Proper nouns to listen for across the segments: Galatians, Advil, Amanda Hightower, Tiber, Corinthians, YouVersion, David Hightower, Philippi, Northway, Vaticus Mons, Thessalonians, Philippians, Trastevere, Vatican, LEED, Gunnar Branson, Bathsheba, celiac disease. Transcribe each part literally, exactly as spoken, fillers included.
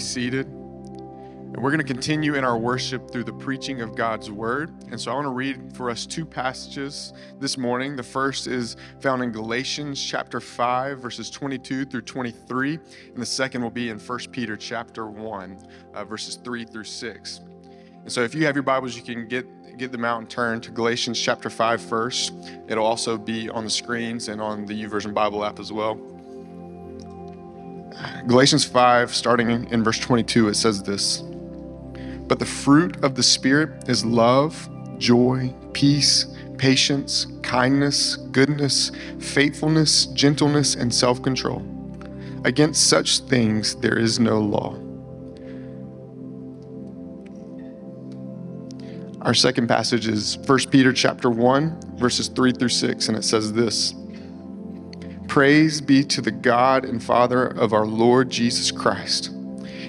seated. And we're going to continue in our worship through the preaching of God's word. And so I want to read for us two passages this morning. The first is found in Galatians chapter five, verses twenty-two through twenty-three. And the second will be in First Peter chapter one, uh, verses three through six. And so if you have your Bibles, you can get Get them out and turn to Galatians chapter five first. It'll also be on the screens and on the YouVersion Bible app as well. Galatians five, starting in verse twenty-two, it says this: "But the fruit of the Spirit is love, joy, peace, patience, kindness, goodness, faithfulness, gentleness, and self-control. Against such things there is no law." Our second passage is First Peter chapter one, verses three through six, and it says this: "Praise be to the God and Father of our Lord Jesus Christ.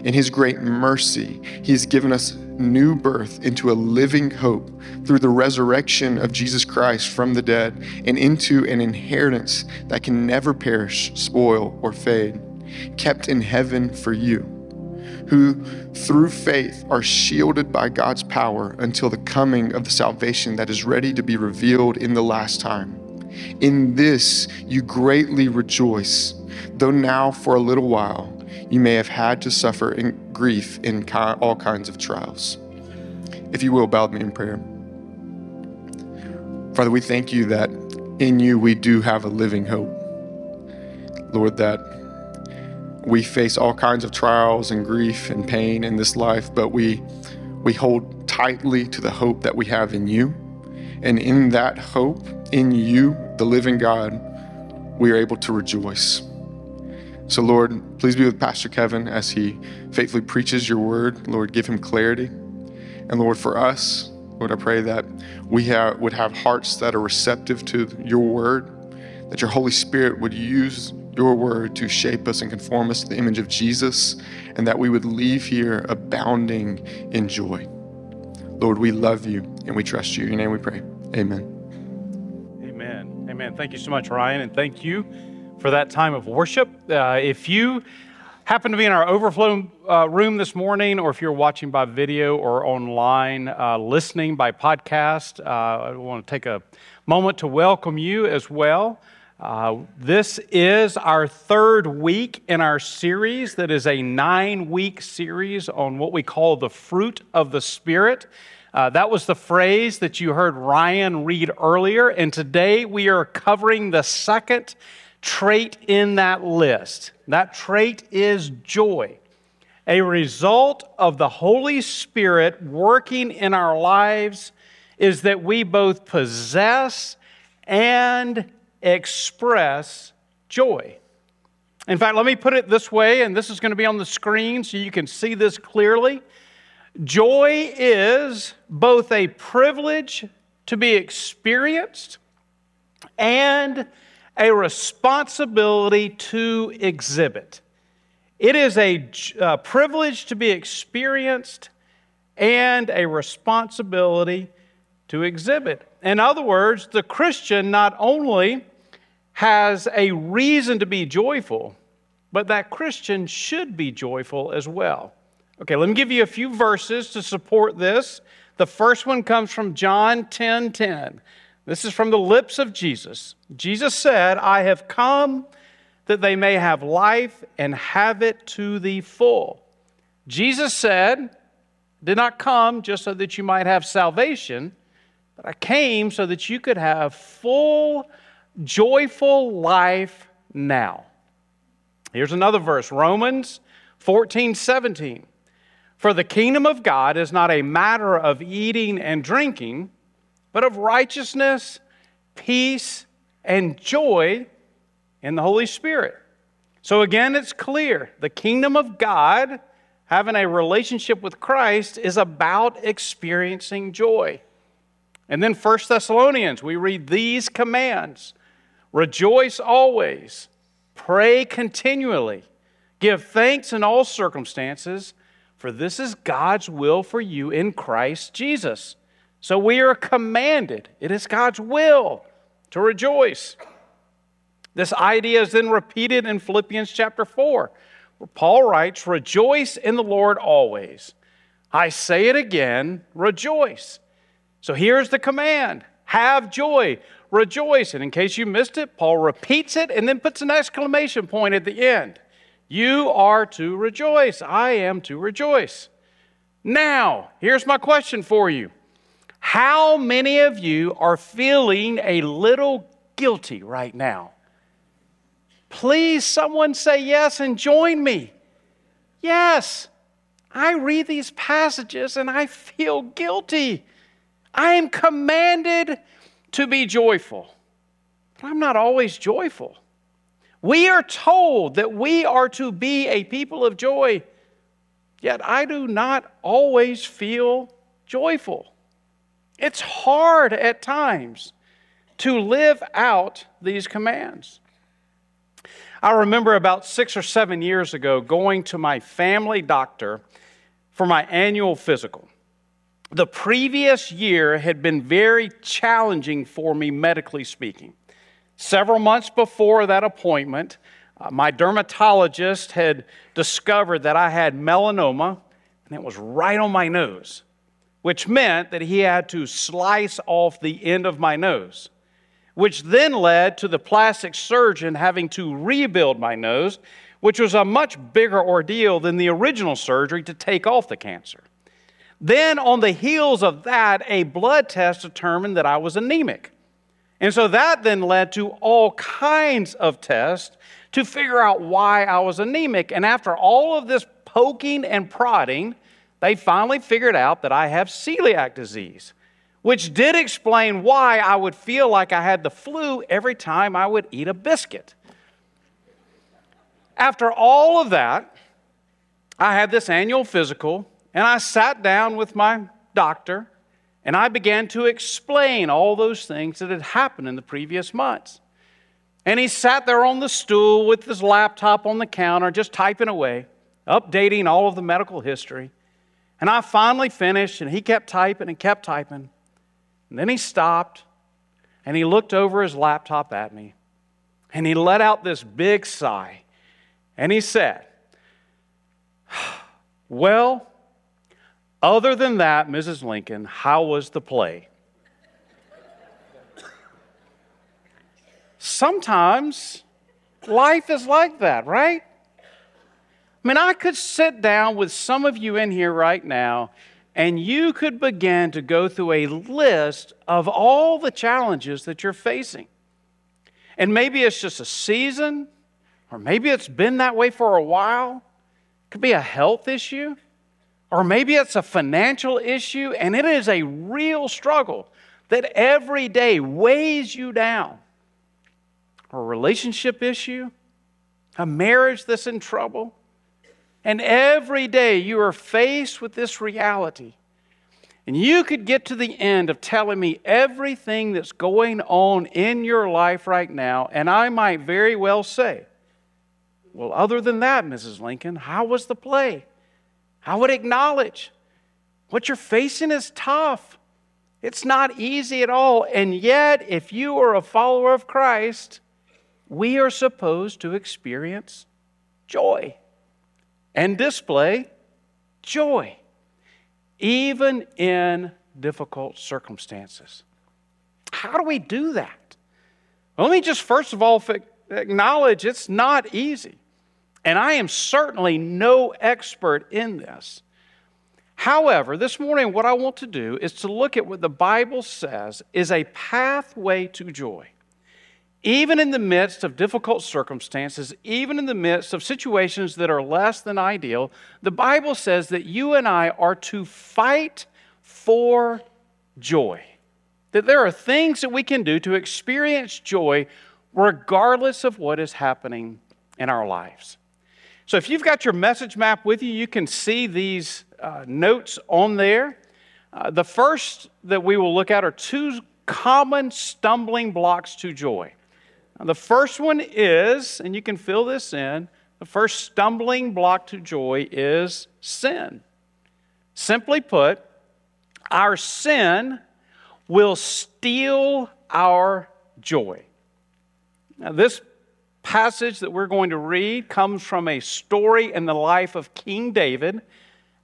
In his great mercy, he has given us new birth into a living hope through the resurrection of Jesus Christ from the dead, and into an inheritance that can never perish, spoil, or fade, kept in heaven for you, who through faith are shielded by God's power until the coming of the salvation that is ready to be revealed in the last time. In this you greatly rejoice, though now for a little while you may have had to suffer in grief in all kinds of trials." If you will, bow with me in prayer. Father, we thank you that in you we do have a living hope. Lord, that we face all kinds of trials and grief and pain in this life, but we we hold tightly to the hope that we have in you. And in that hope, in you, the living God, we are able to rejoice. So Lord, please be with Pastor Kevin as he faithfully preaches your word. Lord, give him clarity. And Lord, for us, Lord, I pray that we have, would have hearts that are receptive to your word, that your Holy Spirit would use your word to shape us and conform us to the image of Jesus, and that we would leave here abounding in joy. Lord, we love you and we trust you. In your name we pray. Amen. Amen. Amen. Thank you so much, Ryan, and thank you for that time of worship. Uh, if you happen to be in our overflow uh, room this morning, or if you're watching by video or online, uh, listening by podcast, uh, I want to take a moment to welcome you as well. Uh, this is our third week in our series that is a nine-week series on what we call the fruit of the Spirit. Uh, that was the phrase that you heard Ryan read earlier, and today we are covering the second trait in that list. That trait is joy, a result of the Holy Spirit working in our lives is that we both possess and express joy. In fact, let me put it this way, and this is going to be on the screen so you can see this clearly. Joy is both a privilege to be experienced and a responsibility to exhibit. It is a uh, privilege to be experienced and a responsibility to exhibit. In other words, the Christian not only has a reason to be joyful, but that Christian should be joyful as well. Okay, let me give you a few verses to support this. The first one comes from John ten ten. This is from the lips of Jesus. Jesus said, "I have come that they may have life and have it to the full." Jesus said, "Did not come just so that you might have salvation, but I came so that you could have full, joyful life now." Here's another verse, Romans fourteen seventeen. "For the kingdom of God is not a matter of eating and drinking, but of righteousness, peace, and joy in the Holy Spirit." So again, it's clear. The kingdom of God, having a relationship with Christ, is about experiencing joy. And then First Thessalonians, we read these commands: "Rejoice always, pray continually, give thanks in all circumstances, for this is God's will for you in Christ Jesus." So we are commanded, it is God's will to rejoice. This idea is then repeated in Philippians chapter four, Paul writes, "Rejoice in the Lord always. I say it again, rejoice." So here's the command, have joy, rejoice. And in case you missed it, Paul repeats it and then puts an exclamation point at the end. You are to rejoice. I am to rejoice. Now, here's my question for you. How many of you are feeling a little guilty right now? Please, someone say yes and join me. Yes, I read these passages and I feel guilty. I am commanded to be joyful, but I'm not always joyful. We are told that we are to be a people of joy, yet I do not always feel joyful. It's hard at times to live out these commands. I remember about six or seven years ago going to my family doctor for my annual physical. The previous year had been very challenging for me, medically speaking. Several months before that appointment, uh, my dermatologist had discovered that I had melanoma, and it was right on my nose, which meant that he had to slice off the end of my nose, which then led to the plastic surgeon having to rebuild my nose, which was a much bigger ordeal than the original surgery to take off the cancer. Then on the heels of that, a blood test determined that I was anemic. And so that then led to all kinds of tests to figure out why I was anemic. And after all of this poking and prodding, they finally figured out that I have celiac disease, which did explain why I would feel like I had the flu every time I would eat a biscuit. After all of that, I had this annual physical, and I sat down with my doctor, and I began to explain all those things that had happened in the previous months. And he sat there on the stool with his laptop on the counter, just typing away, updating all of the medical history. And I finally finished, and he kept typing and kept typing. And then he stopped, and he looked over his laptop at me, and he let out this big sigh, and he said, "Well, other than that, Missus Lincoln, how was the play?" Sometimes life is like that, right? I mean, I could sit down with some of you in here right now, and you could begin to go through a list of all the challenges that you're facing. And maybe it's just a season, or maybe it's been that way for a while. It could be a health issue, or maybe it's a financial issue, and it is a real struggle that every day weighs you down. Or a relationship issue, a marriage that's in trouble. And every day you are faced with this reality. And you could get to the end of telling me everything that's going on in your life right now, and I might very well say, "Well, other than that, Missus Lincoln, how was the play?" I would acknowledge what you're facing is tough. It's not easy at all. And yet, if you are a follower of Christ, we are supposed to experience joy and display joy, even in difficult circumstances. How do we do that? Well, let me just first of all acknowledge it's not easy. And I am certainly no expert in this. However, this morning what I want to do is to look at what the Bible says is a pathway to joy. Even in the midst of difficult circumstances, even in the midst of situations that are less than ideal, the Bible says that you and I are to fight for joy. That there are things that we can do to experience joy regardless of what is happening in our lives. So if you've got your message map with you, you can see these uh, notes on there. Uh, the first that we will look at are two common stumbling blocks to joy. Now, the first one is, and you can fill this in, the first stumbling block to joy is sin. Simply put, our sin will steal our joy. Now, this passage that we're going to read comes from a story in the life of King David.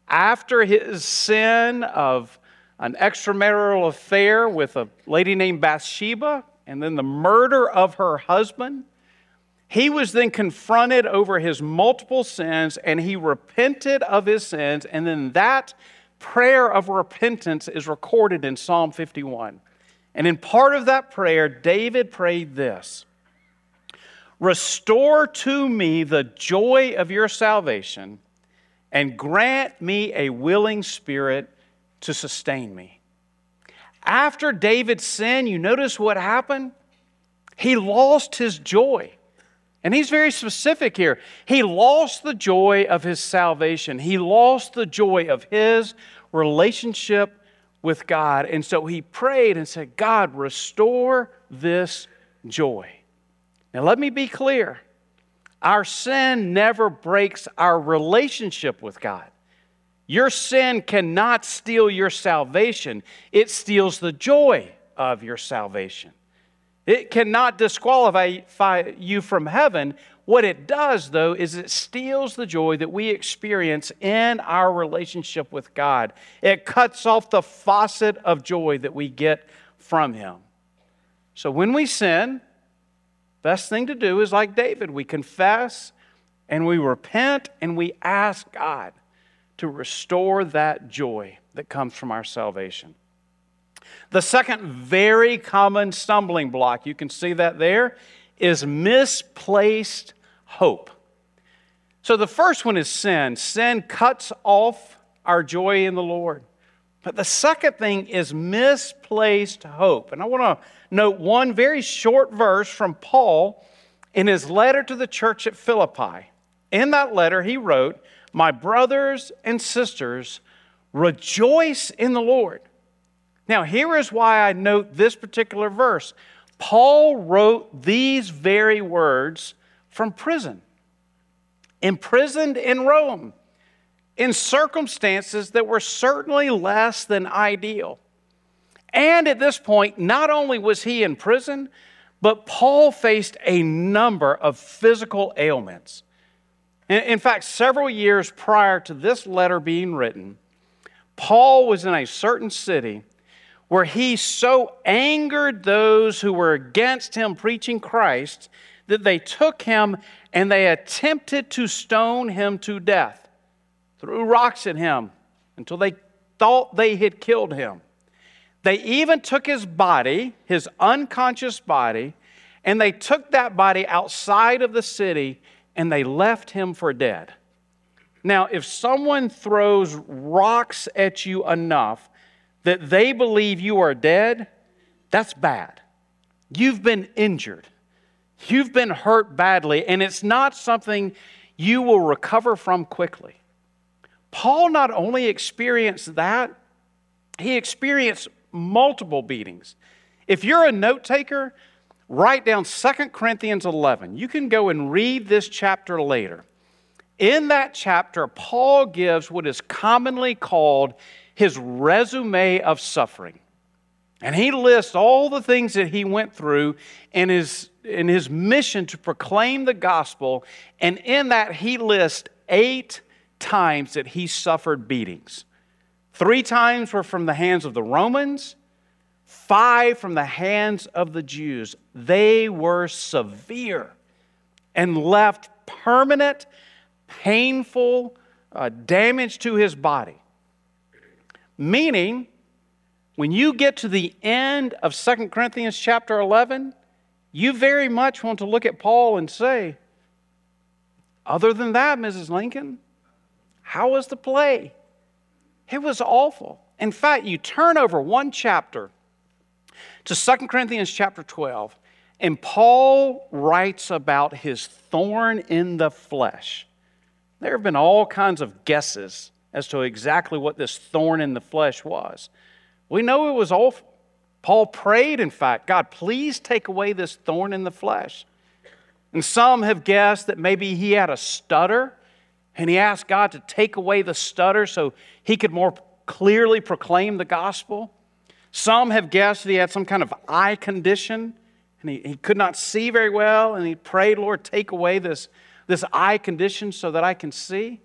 After his sin of an extramarital affair with a lady named Bathsheba, and then the murder of her husband, he was then confronted over his multiple sins, and he repented of his sins, and then that prayer of repentance is recorded in Psalm fifty-one. And in part of that prayer, David prayed this: "Restore to me the joy of your salvation, and grant me a willing spirit to sustain me." After David's sin, you notice what happened? He lost his joy. And he's very specific here. He lost the joy of his salvation. He lost the joy of his relationship with God. And so he prayed and said, "God, restore this joy." Now, let me be clear. Our sin never breaks our relationship with God. Your sin cannot steal your salvation. It steals the joy of your salvation. It cannot disqualify you from heaven. What it does, though, is it steals the joy that we experience in our relationship with God. It cuts off the faucet of joy that we get from Him. So when we sin, best thing to do is like David. We confess and we repent and we ask God to restore that joy that comes from our salvation. The second very common stumbling block, you can see that there, is misplaced hope. So the first one is sin. Sin cuts off our joy in the Lord. But the second thing is misplaced hope. And I want to note one very short verse from Paul in his letter to the church at Philippi. In that letter, he wrote, "My brothers and sisters, rejoice in the Lord." Now, here is why I note this particular verse. Paul wrote these very words from prison, imprisoned in Rome, in circumstances that were certainly less than ideal. And at this point, not only was he in prison, but Paul faced a number of physical ailments. In fact, several years prior to this letter being written, Paul was in a certain city where he so angered those who were against him preaching Christ that they took him and they attempted to stone him to death, threw rocks at him until they thought they had killed him. They even took his body, his unconscious body, and they took that body outside of the city and they left him for dead. Now, if someone throws rocks at you enough that they believe you are dead, that's bad. You've been injured. You've been hurt badly, and it's not something you will recover from quickly. Paul not only experienced that, he experienced multiple beatings. If you're a note taker, write down Second Corinthians eleven. You can go and read this chapter later. In that chapter, Paul gives what is commonly called his resume of suffering. And he lists all the things that he went through in his, in his mission to proclaim the gospel. And in that, he lists eight times that he suffered beatings. Three times were from the hands of the Romans, five from the hands of the Jews. They were severe and left permanent, painful uh, damage to his body. Meaning, when you get to the end of Second Corinthians chapter eleven, you very much want to look at Paul and say, "Other than that, Missus Lincoln, how was the play? It was awful." In fact, you turn over one chapter to Second Corinthians chapter twelve, and Paul writes about his thorn in the flesh. There have been all kinds of guesses as to exactly what this thorn in the flesh was. We know it was awful. Paul prayed, in fact, "God, please take away this thorn in the flesh." And some have guessed that maybe he had a stutter, and he asked God to take away the stutter so he could more clearly proclaim the gospel. Some have guessed that he had some kind of eye condition, and he, he could not see very well, and he prayed, Lord, take away this, this eye condition so that I can see.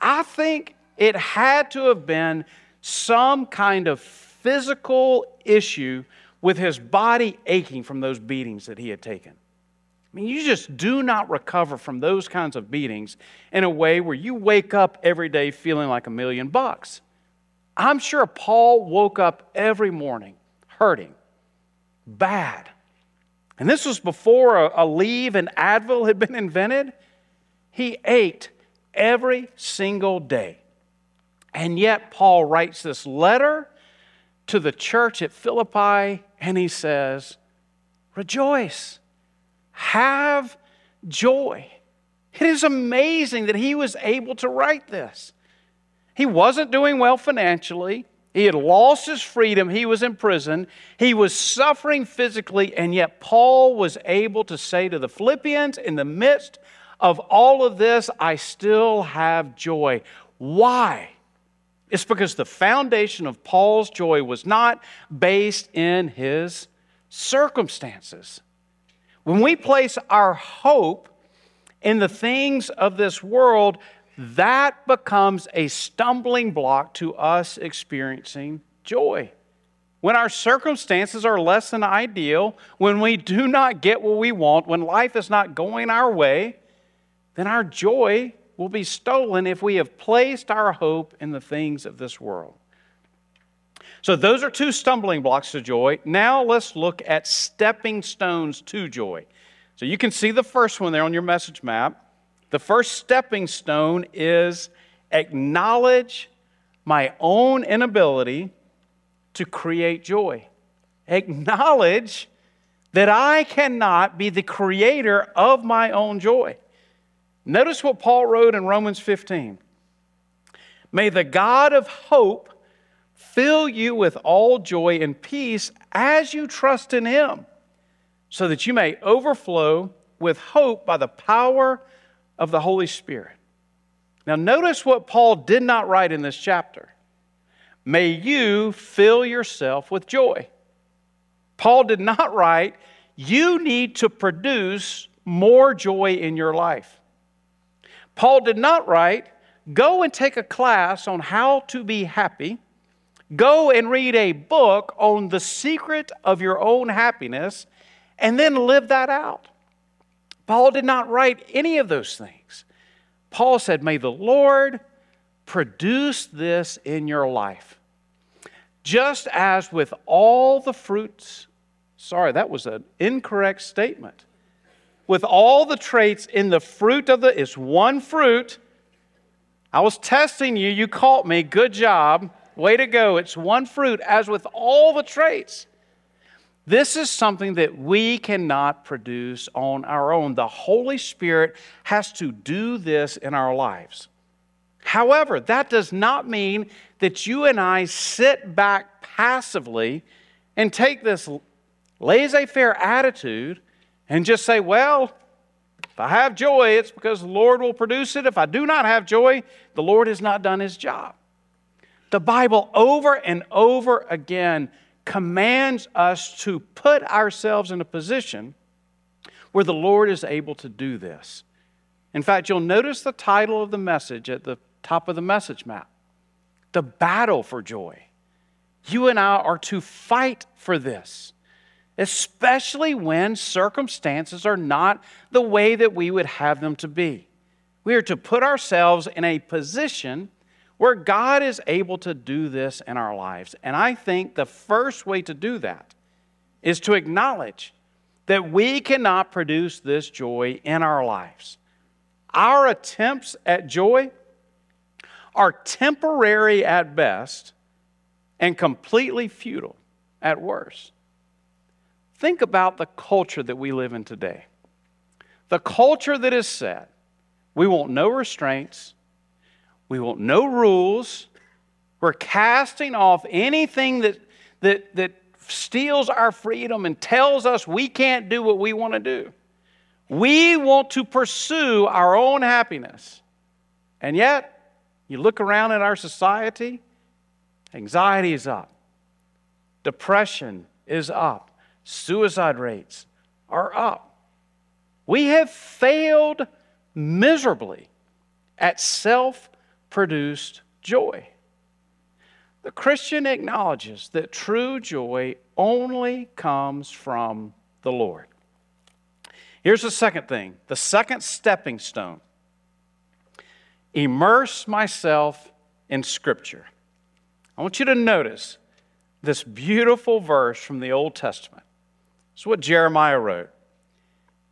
I think it had to have been some kind of physical issue with his body aching from those beatings that he had taken. I mean, you just do not recover from those kinds of beatings in a way where you wake up every day feeling like a million bucks. I'm sure Paul woke up every morning hurting, bad. And this was before a, a leave and Advil had been invented. He ached every single day. And yet Paul writes this letter to the church at Philippi, and he says, rejoice. Have joy. It is amazing that he was able to write this. He wasn't doing well financially. He had lost his freedom. He was in prison. He was suffering physically, and yet Paul was able to say to the Philippians, in the midst of all of this, I still have joy. Why? It's because the foundation of Paul's joy was not based in his circumstances. When we place our hope in the things of this world, that becomes a stumbling block to us experiencing joy. When our circumstances are less than ideal, when we do not get what we want, when life is not going our way, then our joy will be stolen if we have placed our hope in the things of this world. So those are two stumbling blocks to joy. Now let's look at stepping stones to joy. So you can see the first one there on your message map. The first stepping stone is acknowledge my own inability to create joy. Acknowledge that I cannot be the creator of my own joy. Notice what Paul wrote in Romans fifteen. May the God of hope fill you with all joy and peace as you trust in Him, so that you may overflow with hope by the power of the Holy Spirit. Now notice what Paul did not write in this chapter. May you fill yourself with joy. Paul did not write, you need to produce more joy in your life. Paul did not write, go and take a class on how to be happy. Go and read a book on the secret of your own happiness and then live that out. Paul did not write any of those things. Paul said, may the Lord produce this in your life. Just as with all the fruits, sorry, that was an incorrect statement. With all the traits in the fruit of the, it's one fruit. I was testing you, you caught me, good job. Way to go. It's one fruit, as with all the traits. This is something that we cannot produce on our own. The Holy Spirit has to do this in our lives. However, that does not mean that you and I sit back passively and take this laissez-faire attitude and just say, well, if I have joy, it's because the Lord will produce it. If I do not have joy, the Lord has not done His job. The Bible over and over again commands us to put ourselves in a position where the Lord is able to do this. In fact, you'll notice the title of the message at the top of the message map, The Battle for Joy. You and I are to fight for this, especially when circumstances are not the way that we would have them to be. We are to put ourselves in a position where God is able to do this in our lives. And I think the first way to do that is to acknowledge that we cannot produce this joy in our lives. Our attempts at joy are temporary at best and completely futile at worst. Think about the culture that we live in today. The culture that is set, we want no restraints, we want no rules. We're casting off anything that, that, that steals our freedom and tells us we can't do what we want to do. We want to pursue our own happiness. And yet, you look around at our society, anxiety is up. Depression is up. Suicide rates are up. We have failed miserably at self-produced joy. The Christian acknowledges that true joy only comes from the Lord. Here's the second thing, the second stepping stone. Immerse myself in Scripture. I want you to notice this beautiful verse from the Old Testament. It's what Jeremiah wrote.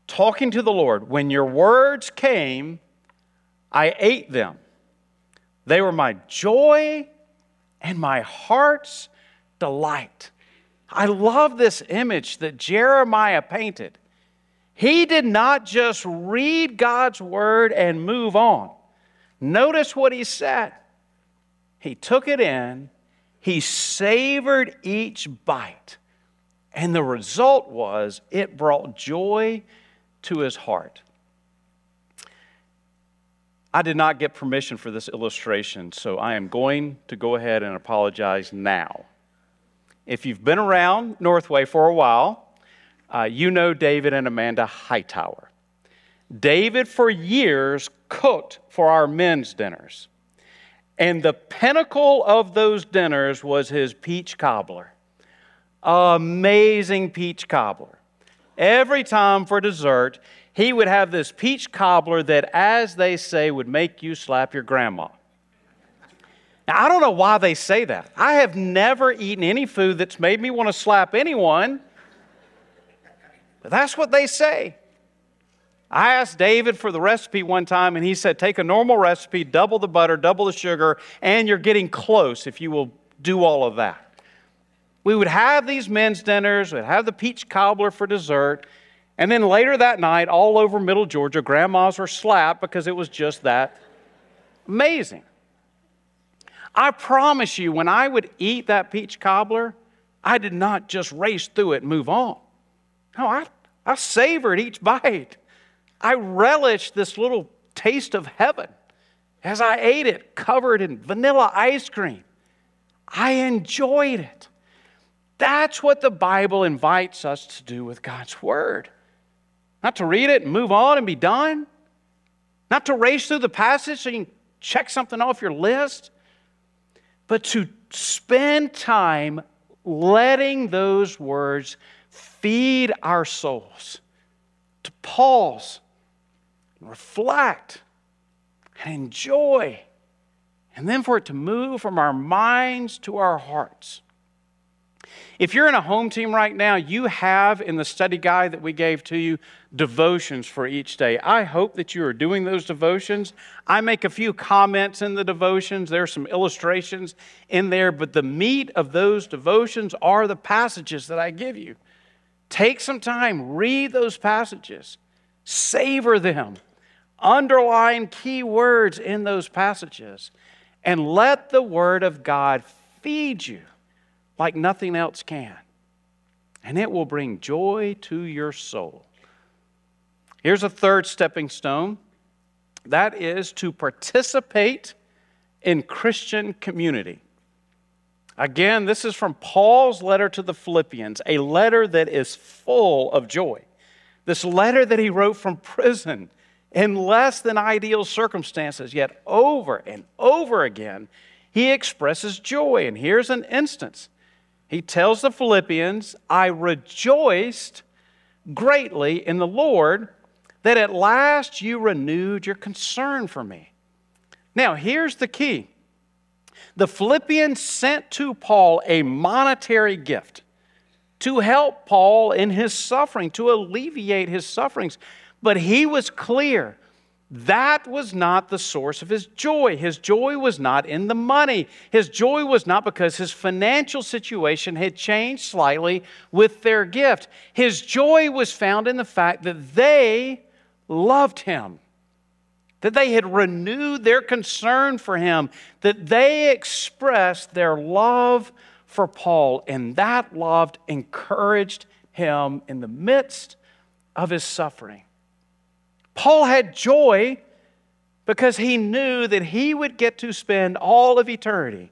Talking to the Lord, when your words came, I ate them. They were my joy and my heart's delight. I love this image that Jeremiah painted. He did not just read God's word and move on. Notice what he said. He took it in, he savored each bite, and the result was it brought joy to his heart. I did not get permission for this illustration, so I am going to go ahead and apologize now. If you've been around Northway for a while, uh, you know David and Amanda Hightower. David, for years, cooked for our men's dinners. And the pinnacle of those dinners was his peach cobbler. Amazing peach cobbler. Every time for dessert, he would have this peach cobbler that, as they say, would make you slap your grandma. Now, I don't know why they say that. I have never eaten any food that's made me want to slap anyone. But that's what they say. I asked David for the recipe one time, and he said, take a normal recipe, double the butter, double the sugar, and you're getting close if you will do all of that. We would have these men's dinners, we'd have the peach cobbler for dessert, and then later that night, all over Middle Georgia, grandmas were slapped because it was just that amazing. I promise you, when I would eat that peach cobbler, I did not just race through it and move on. No, I, I savored each bite. I relished this little taste of heaven as I ate it, covered in vanilla ice cream. I enjoyed it. That's what the Bible invites us to do with God's Word. Not to read it and move on and be done. Not to race through the passage so you can check something off your list. But to spend time letting those words feed our souls. To pause, and reflect, and enjoy. And then for it to move from our minds to our hearts. If you're in a home team right now, you have in the study guide that we gave to you devotions for each day. I hope that you are doing those devotions. I make a few comments in the devotions. There are some illustrations in there, but the meat of those devotions are the passages that I give you. Take some time, read those passages, savor them, underline key words in those passages, and let the Word of God feed you like nothing else can. And it will bring joy to your soul. Here's a third stepping stone. That is to participate in Christian community. Again, this is from Paul's letter to the Philippians, a letter that is full of joy. This letter that he wrote from prison in less than ideal circumstances, yet over and over again, he expresses joy. And here's an instance. He tells the Philippians, I rejoiced greatly in the Lord that at last you renewed your concern for me. Now, here's the key. The Philippians sent to Paul a monetary gift to help Paul in his suffering, to alleviate his sufferings. But he was clear that was not the source of his joy. His joy was not in the money. His joy was not because his financial situation had changed slightly with their gift. His joy was found in the fact that they loved him, that they had renewed their concern for him, that they expressed their love for Paul, and that love encouraged him in the midst of his suffering. Paul had joy because he knew that he would get to spend all of eternity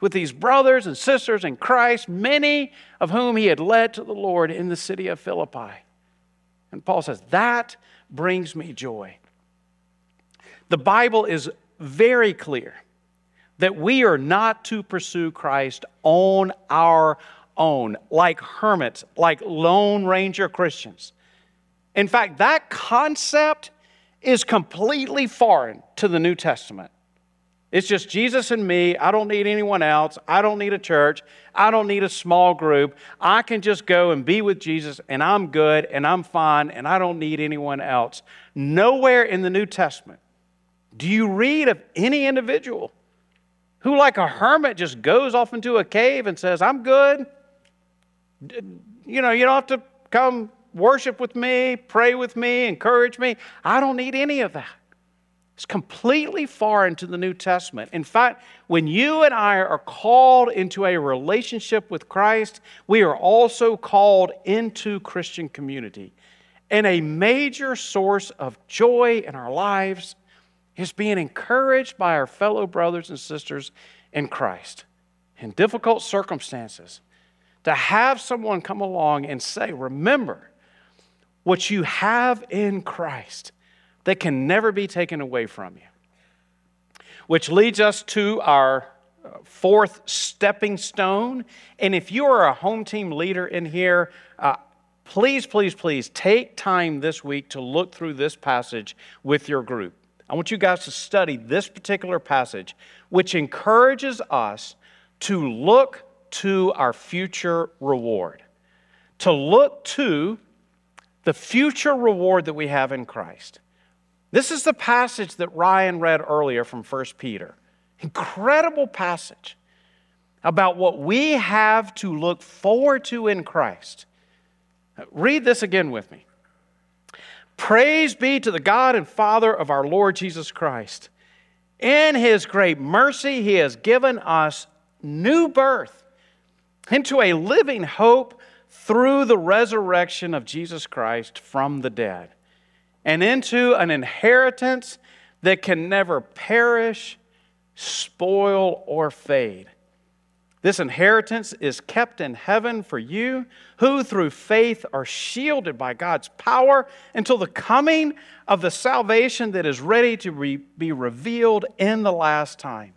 with these brothers and sisters in Christ, many of whom he had led to the Lord in the city of Philippi. And Paul says, that brings me joy. The Bible is very clear that we are not to pursue Christ on our own, like hermits, like Lone Ranger Christians. In fact, that concept is completely foreign to the New Testament. It's just Jesus and me. I don't need anyone else. I don't need a church. I don't need a small group. I can just go and be with Jesus, and I'm good, and I'm fine, and I don't need anyone else. Nowhere in the New Testament do you read of any individual who, like a hermit, just goes off into a cave and says, I'm good. You know, you don't have to come worship with me, pray with me, encourage me. I don't need any of that. It's completely foreign to the New Testament. In fact, when you and I are called into a relationship with Christ, we are also called into Christian community. And a major source of joy in our lives is being encouraged by our fellow brothers and sisters in Christ in difficult circumstances. To have someone come along and say, remember what you have in Christ that can never be taken away from you. Which leads us to our fourth stepping stone. And if you are a home team leader in here, uh, please, please, please take time this week to look through this passage with your group. I want you guys to study this particular passage, which encourages us to look to our future reward, to look to the future reward that we have in Christ. This is the passage that Ryan read earlier from First Peter. Incredible passage about what we have to look forward to in Christ. Read this again with me. Praise be to the God and Father of our Lord Jesus Christ. In His great mercy, He has given us new birth into a living hope through the resurrection of Jesus Christ from the dead, and into an inheritance that can never perish, spoil, or fade. This inheritance is kept in heaven for you, who through faith are shielded by God's power until the coming of the salvation that is ready to re- be revealed in the last time.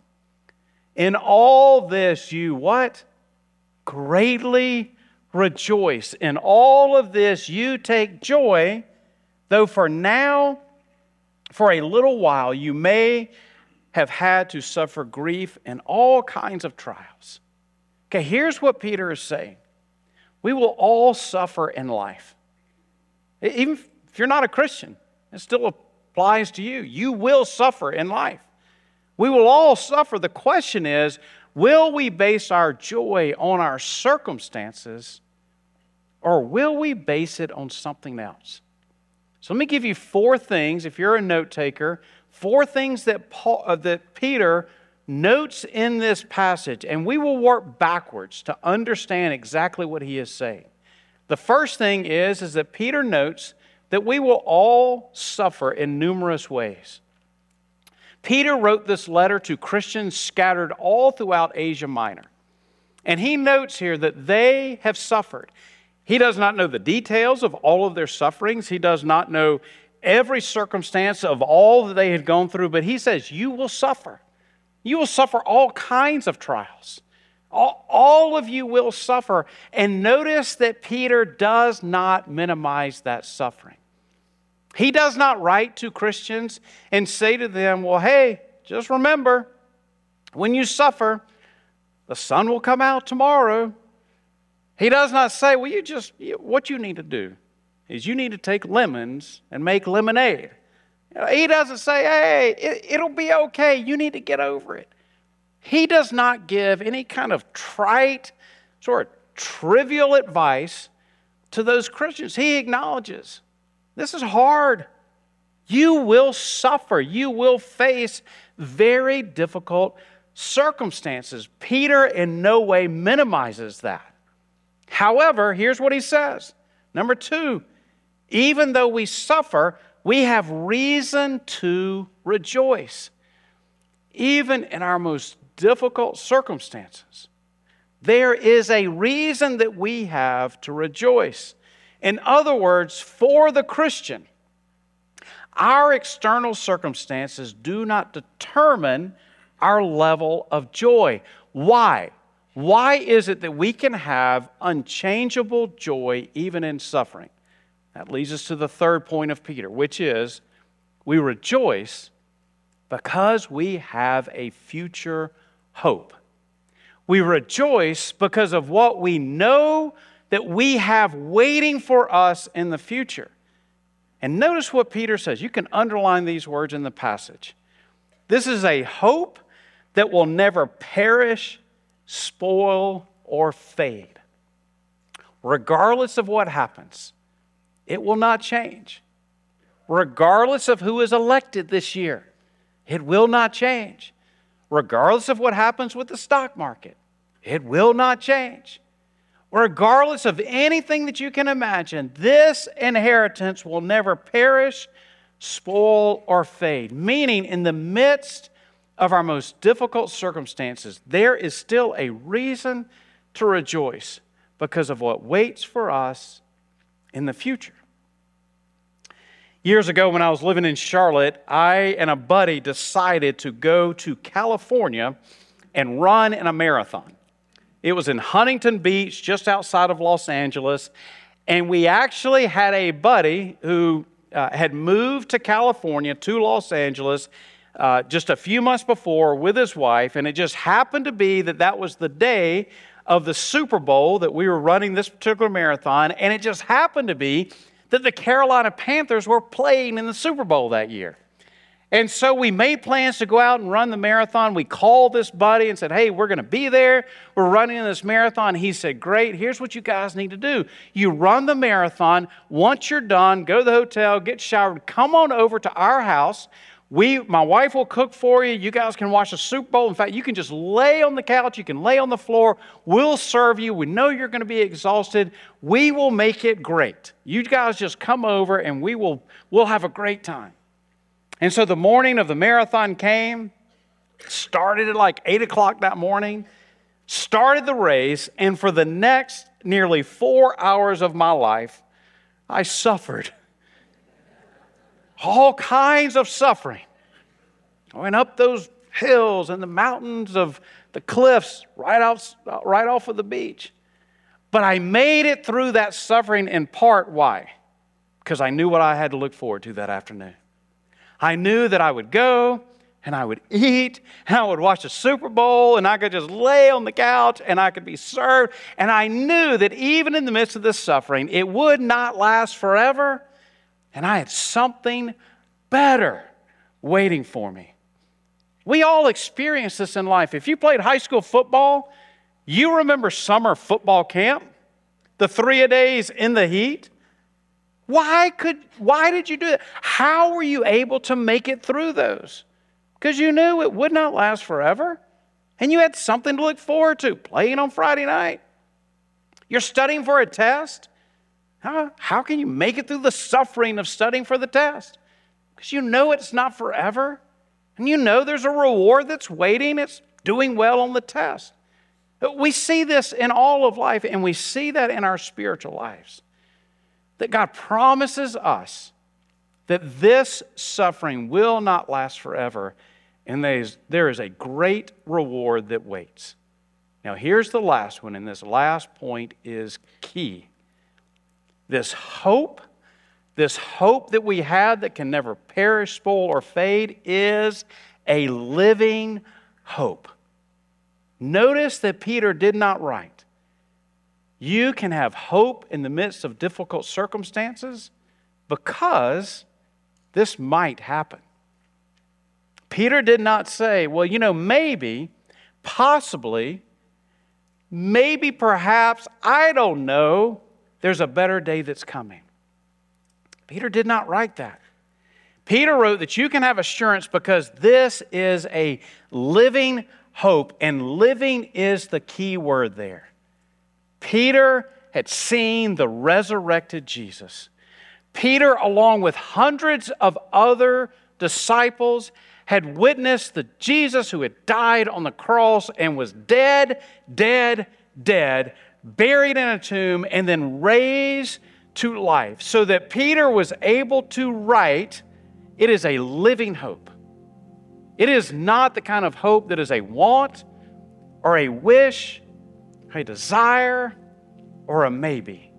In all this you what? Greatly rejoice. In all of this you take joy, though for now, for a little while, you may have had to suffer grief and all kinds of trials. Okay, here's what Peter is saying. We will all suffer in life. Even if you're not a Christian, it still applies to you. You will suffer in life. We will all suffer. The question is, will we base our joy on our circumstances, or will we base it on something else? So let me give you four things, if you're a note taker, four things that Paul, uh, that Peter notes in this passage, and we will work backwards to understand exactly what he is saying. The first thing is, is that Peter notes that we will all suffer in numerous ways. Peter wrote this letter to Christians scattered all throughout Asia Minor, and he notes here that they have suffered. He does not know the details of all of their sufferings. He does not know every circumstance of all that they had gone through, but he says, you will suffer. You will suffer all kinds of trials. All, all of you will suffer. And notice that Peter does not minimize that suffering. He does not write to Christians and say to them, well, hey, just remember, when you suffer, the sun will come out tomorrow. He does not say, well, you just, what you need to do is you need to take lemons and make lemonade. He doesn't say, hey, it, it'll be okay. You need to get over it. He does not give any kind of trite, sort of trivial advice to those Christians. He acknowledges, this is hard. You will suffer. You will face very difficult circumstances. Peter in no way minimizes that. However, here's what he says. Number two, even though we suffer, we have reason to rejoice. Even in our most difficult circumstances. There is a reason that we have to rejoice. In other words, for the Christian, our external circumstances do not determine our level of joy. Why? Why is it that we can have unchangeable joy even in suffering? That leads us to the third point of Peter, which is we rejoice because we have a future hope. We rejoice because of what we know that we have waiting for us in the future. And notice what Peter says. You can underline these words in the passage. This is a hope that will never perish, spoil, or fade. Regardless of what happens, it will not change. Regardless of who is elected this year, it will not change. Regardless of what happens with the stock market, it will not change. Regardless of anything that you can imagine, this inheritance will never perish, spoil, or fade. Meaning, in the midst of our most difficult circumstances, there is still a reason to rejoice because of what waits for us in the future. Years ago, when I was living in Charlotte, I and a buddy decided to go to California and run in a marathon. It was in Huntington Beach, just outside of Los Angeles, and we actually had a buddy who uh, had moved to California, to Los Angeles, uh, just a few months before with his wife, and it just happened to be that that was the day of the Super Bowl that we were running this particular marathon, and it just happened to be that the Carolina Panthers were playing in the Super Bowl that year. And so we made plans to go out and run the marathon. We called this buddy and said, hey, we're going to be there. We're running this marathon. He said, great, here's what you guys need to do. You run the marathon. Once you're done, go to the hotel, get showered, come on over to our house. We, my wife will cook for you. You guys can watch the Super Bowl. In fact, you can just lay on the couch. You can lay on the floor. We'll serve you. We know you're going to be exhausted. We will make it great. You guys just come over and we will, we'll have a great time. And so the morning of the marathon came, started at like eight o'clock that morning, started the race, and for the next nearly four hours of my life, I suffered. All kinds of suffering. I went up those hills and the mountains of the cliffs right off, right off of the beach. But I made it through that suffering in part. Why? Because I knew what I had to look forward to that afternoon. I knew that I would go and I would eat and I would watch a Super Bowl and I could just lay on the couch and I could be served. And I knew that even in the midst of this suffering, it would not last forever. And I had something better waiting for me. We all experience this in life. If you played high school football, you remember summer football camp, the three-a-days in the heat. Why could, why did you do that? How were you able to make it through those? Because you knew it would not last forever, and you had something to look forward to, playing on Friday night. You're studying for a test. How, how can you make it through the suffering of studying for the test? Because you know it's not forever, and you know there's a reward that's waiting. It's doing well on the test. We see this in all of life, and we see that in our spiritual lives. That God promises us that this suffering will not last forever, and there is a great reward that waits. Now, here's the last one, and this last point is key. This hope, this hope that we have that can never perish, spoil, or fade is a living hope. Notice that Peter did not write, you can have hope in the midst of difficult circumstances because this might happen. Peter did not say, well, you know, maybe, possibly, maybe, perhaps, I don't know, there's a better day that's coming. Peter did not write that. Peter wrote that you can have assurance because this is a living hope, and living is the key word there. Peter had seen the resurrected Jesus. Peter, along with hundreds of other disciples, had witnessed the Jesus who had died on the cross and was dead, dead, dead, buried in a tomb, and then raised to life, so that Peter was able to write, it is a living hope. It is not the kind of hope that is a want or a wish, a desire, or a maybe.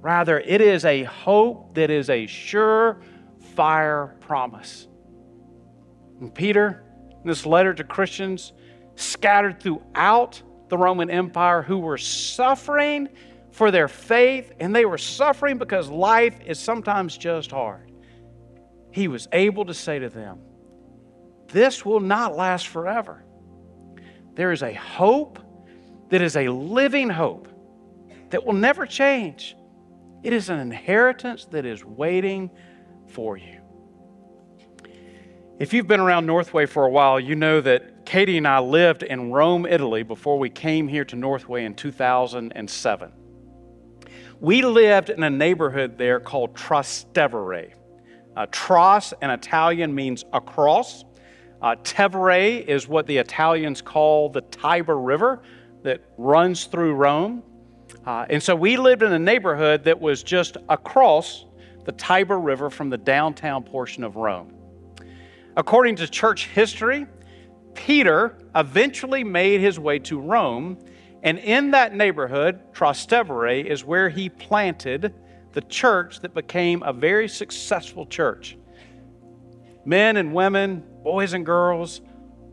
Rather, it is a hope that is a sure-fire promise. And Peter, in this letter to Christians scattered throughout the Roman Empire who were suffering for their faith, and they were suffering because life is sometimes just hard, he was able to say to them, this will not last forever. There is a hope that is a living hope that will never change. It is an inheritance that is waiting for you. If you've been around Northway for a while, you know that Katie and I lived in Rome, Italy before we came here to Northway in two thousand seven. We lived in a neighborhood there called Trastevere. Uh, Tras in Italian means across. Uh, Tevere is what the Italians call the Tiber River that runs through Rome. Uh, and so we lived in a neighborhood that was just across the Tiber River from the downtown portion of Rome. According to church history, Peter eventually made his way to Rome, and in that neighborhood, Trastevere, is where he planted the church that became a very successful church. Men and women, boys and girls,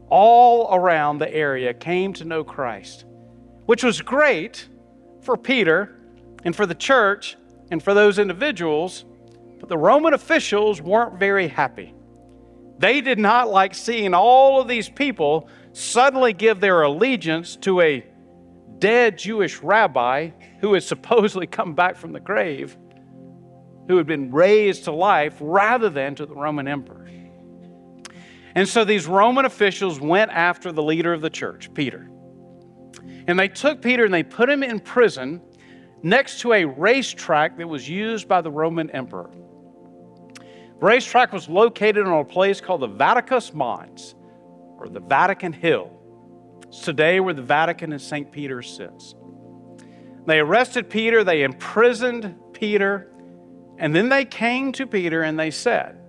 all around the area came to know Christ, which was great for Peter and for the church and for those individuals, but the Roman officials weren't very happy. They did not like seeing all of these people suddenly give their allegiance to a dead Jewish rabbi who had supposedly come back from the grave, who had been raised to life rather than to the Roman emperor. And so these Roman officials went after the leader of the church, Peter. And they took Peter and they put him in prison next to a racetrack that was used by the Roman emperor. The racetrack was located on a place called the Vaticus Mons, or the Vatican Hill. It's today where the Vatican and Saint Peter sits. They arrested Peter, they imprisoned Peter, and then they came to Peter and they said,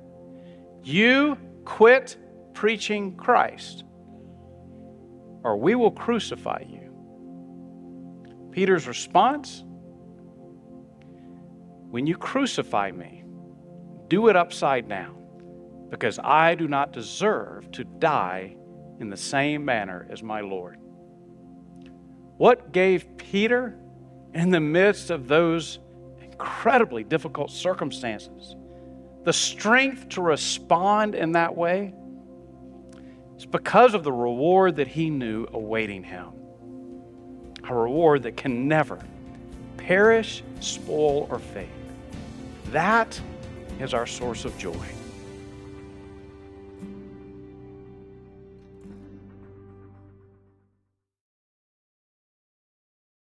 you quit preaching Christ, or we will crucify you. Peter's response, when you crucify me, do it upside down, because I do not deserve to die in the same manner as my Lord. What gave Peter, in the midst of those incredibly difficult circumstances, the strength to respond in that way? It's because of the reward that he knew awaiting him. A reward that can never perish, spoil, or fade. That is our source of joy.